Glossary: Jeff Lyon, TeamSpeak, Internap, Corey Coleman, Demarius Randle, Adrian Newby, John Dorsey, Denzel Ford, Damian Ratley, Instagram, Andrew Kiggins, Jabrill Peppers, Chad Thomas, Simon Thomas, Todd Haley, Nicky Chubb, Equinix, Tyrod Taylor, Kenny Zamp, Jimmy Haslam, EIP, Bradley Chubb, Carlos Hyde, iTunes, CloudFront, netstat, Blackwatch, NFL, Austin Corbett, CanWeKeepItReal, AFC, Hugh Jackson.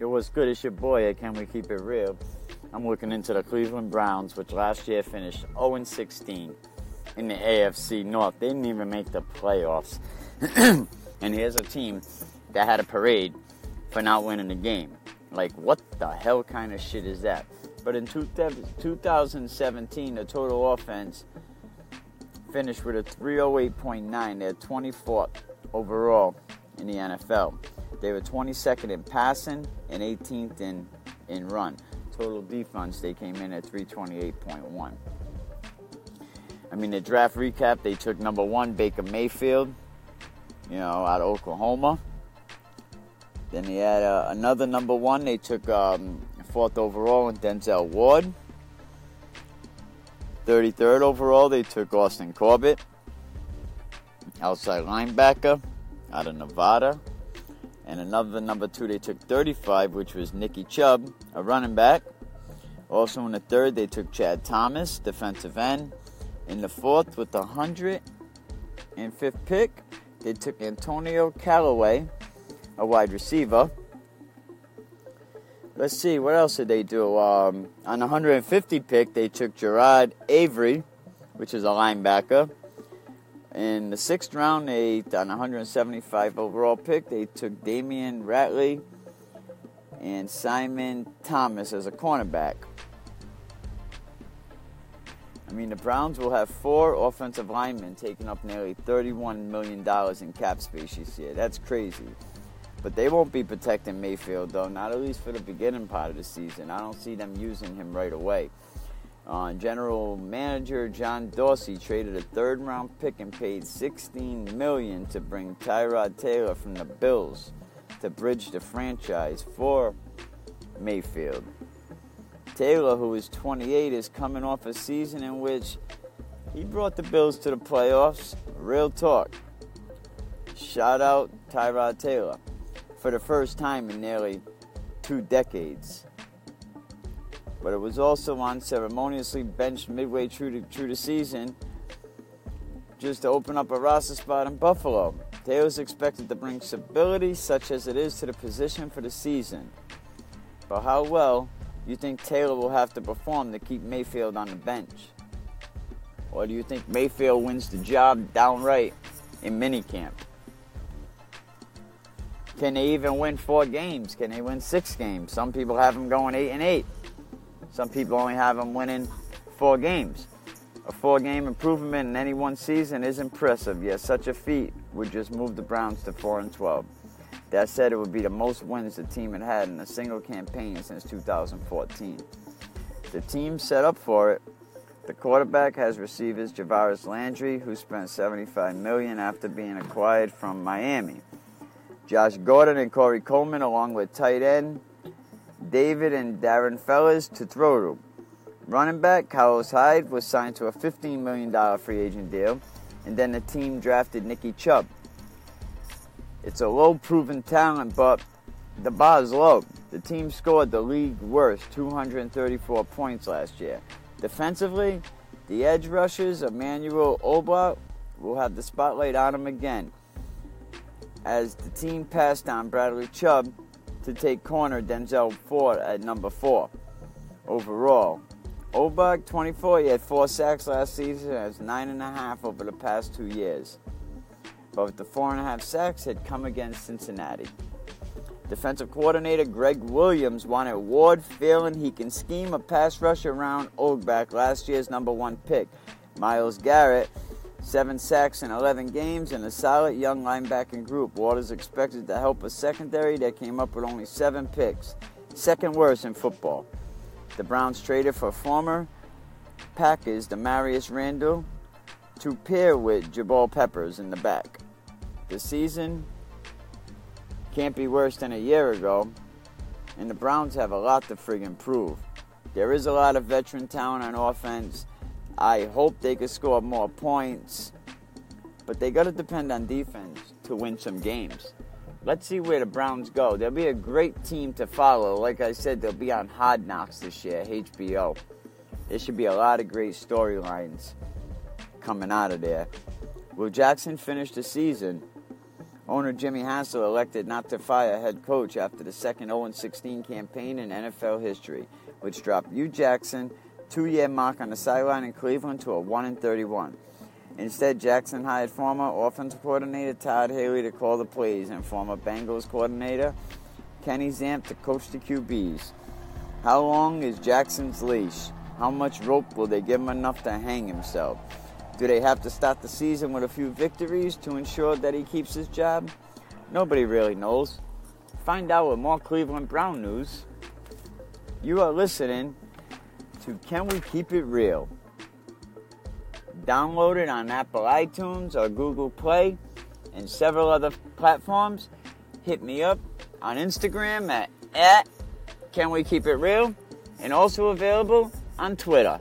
Yo, what's good? It's your boy at Can We Keep It Real. I'm looking into the Cleveland Browns, which last year finished 0-16 in the AFC North. They didn't even make the playoffs. And here's a team that had a parade for not winning the game. Like, what the hell kind of shit is that? But in 2017, the total offense finished with a 308.9. They're 24th overall in the NFL. They were 22nd in passing and 18th in run. Total defense, they came in at 328.1. I mean, the draft recap, they took number one, Baker Mayfield, out of Oklahoma. Then they had another number one. They took fourth overall, Denzel Ward. 33rd overall, they took Austin Corbett, outside linebacker out of Nevada. And another number two, they took 35, which was Nicky Chubb, a running back. Also in the third, they took Chad Thomas, defensive end. In the fourth, with the 105th pick, they took Antonio Callaway, a wide receiver. Let's see, what else did they do? On the 150th pick, they took Genard Avery, which is a linebacker. In the sixth round, on 175 overall pick, they took Damian Ratley and Simon Thomas as a cornerback. I mean, the Browns will have four offensive linemen taking up nearly $31 million in cap space this year. That's crazy. But they won't be protecting Mayfield, though, not at least for the beginning part of the season. I don't see them using him right away. General manager John Dorsey traded a third-round pick and paid $16 million to bring Tyrod Taylor from the Bills to bridge the franchise for Mayfield. Taylor, who is 28, is coming off a season in which he brought the Bills to the playoffs. Real talk. Shout out Tyrod Taylor for the first time in nearly 2 decades. But it was also unceremoniously benched midway through the season just to open up a roster spot in Buffalo. Taylor's expected to bring stability such as it is to the position for the season. But how well do you think Taylor will have to perform to keep Mayfield on the bench? Or do you think Mayfield wins the job downright in minicamp? Can they even win 4 games? Can they win 6 games? Some people have them going 8-8. Some people only have them winning 4 games. A 4-game improvement in any one season is impressive, yet such a feat would just move the Browns to 4-12. That said, it would be the most wins the team had in a single campaign since 2014. The team set up for it. The quarterback has receivers Jarvis Landry, who spent $75 million after being acquired from Miami. Josh Gordon and Corey Coleman, along with tight end David and Darren Fellas to throw to. Running back Carlos Hyde was signed to a $15 million free agent deal, and then the team drafted Nicky Chubb. It's a low-proven talent, but the bar is low. The team scored the league worst 234 points last year. Defensively, the edge rushers Emmanuel Ogbah will have the spotlight on him again, as the team passed on Bradley Chubb to take corner Denzel Ford at number 4 overall. Ogbah, 24, he had 4 sacks last season, and has 9.5 over the past 2 years. But the 4.5 sacks had come against Cincinnati. Defensive coordinator Greg Williams wanted Ward, feeling he can scheme a pass rush around Ogbah, last year's number 1 pick. Myles Garrett, 7 sacks in 11 games and a solid young linebacking group. Ward is expected to help a secondary that came up with only 7 picks, second worst in football. The Browns traded for former Packers Demarius Randle to pair with Jabrill Peppers in the back. The season can't be worse than a year ago, and the Browns have a lot to friggin' prove. There is a lot of veteran talent on offense. I hope they could score more points, but they got to depend on defense to win some games. Let's see where the Browns go. They'll be a great team to follow. Like I said, they'll be on Hard Knocks this year, HBO. There should be a lot of great storylines coming out of there. Will Jackson finish the season Owner Jimmy Haslam elected not to fire head coach after the second 0-16 campaign in NFL history, which dropped Hugh Jackson, two-year mark on the sideline in Cleveland, to a 1-31. Instead, Jackson hired former offensive coordinator Todd Haley to call the plays and former Bengals coordinator Kenny Zamp to coach the QBs. How long is Jackson's leash? How much rope will they give him enough to hang himself? Do they have to start the season with a few victories to ensure that he keeps his job? Nobody really knows. Find out with more Cleveland Brown news. You are listening to Can We Keep It Real? Download it on Apple iTunes or Google Play and several other platforms. Hit me up on Instagram at CanWeKeepItReal, and also available on Twitter.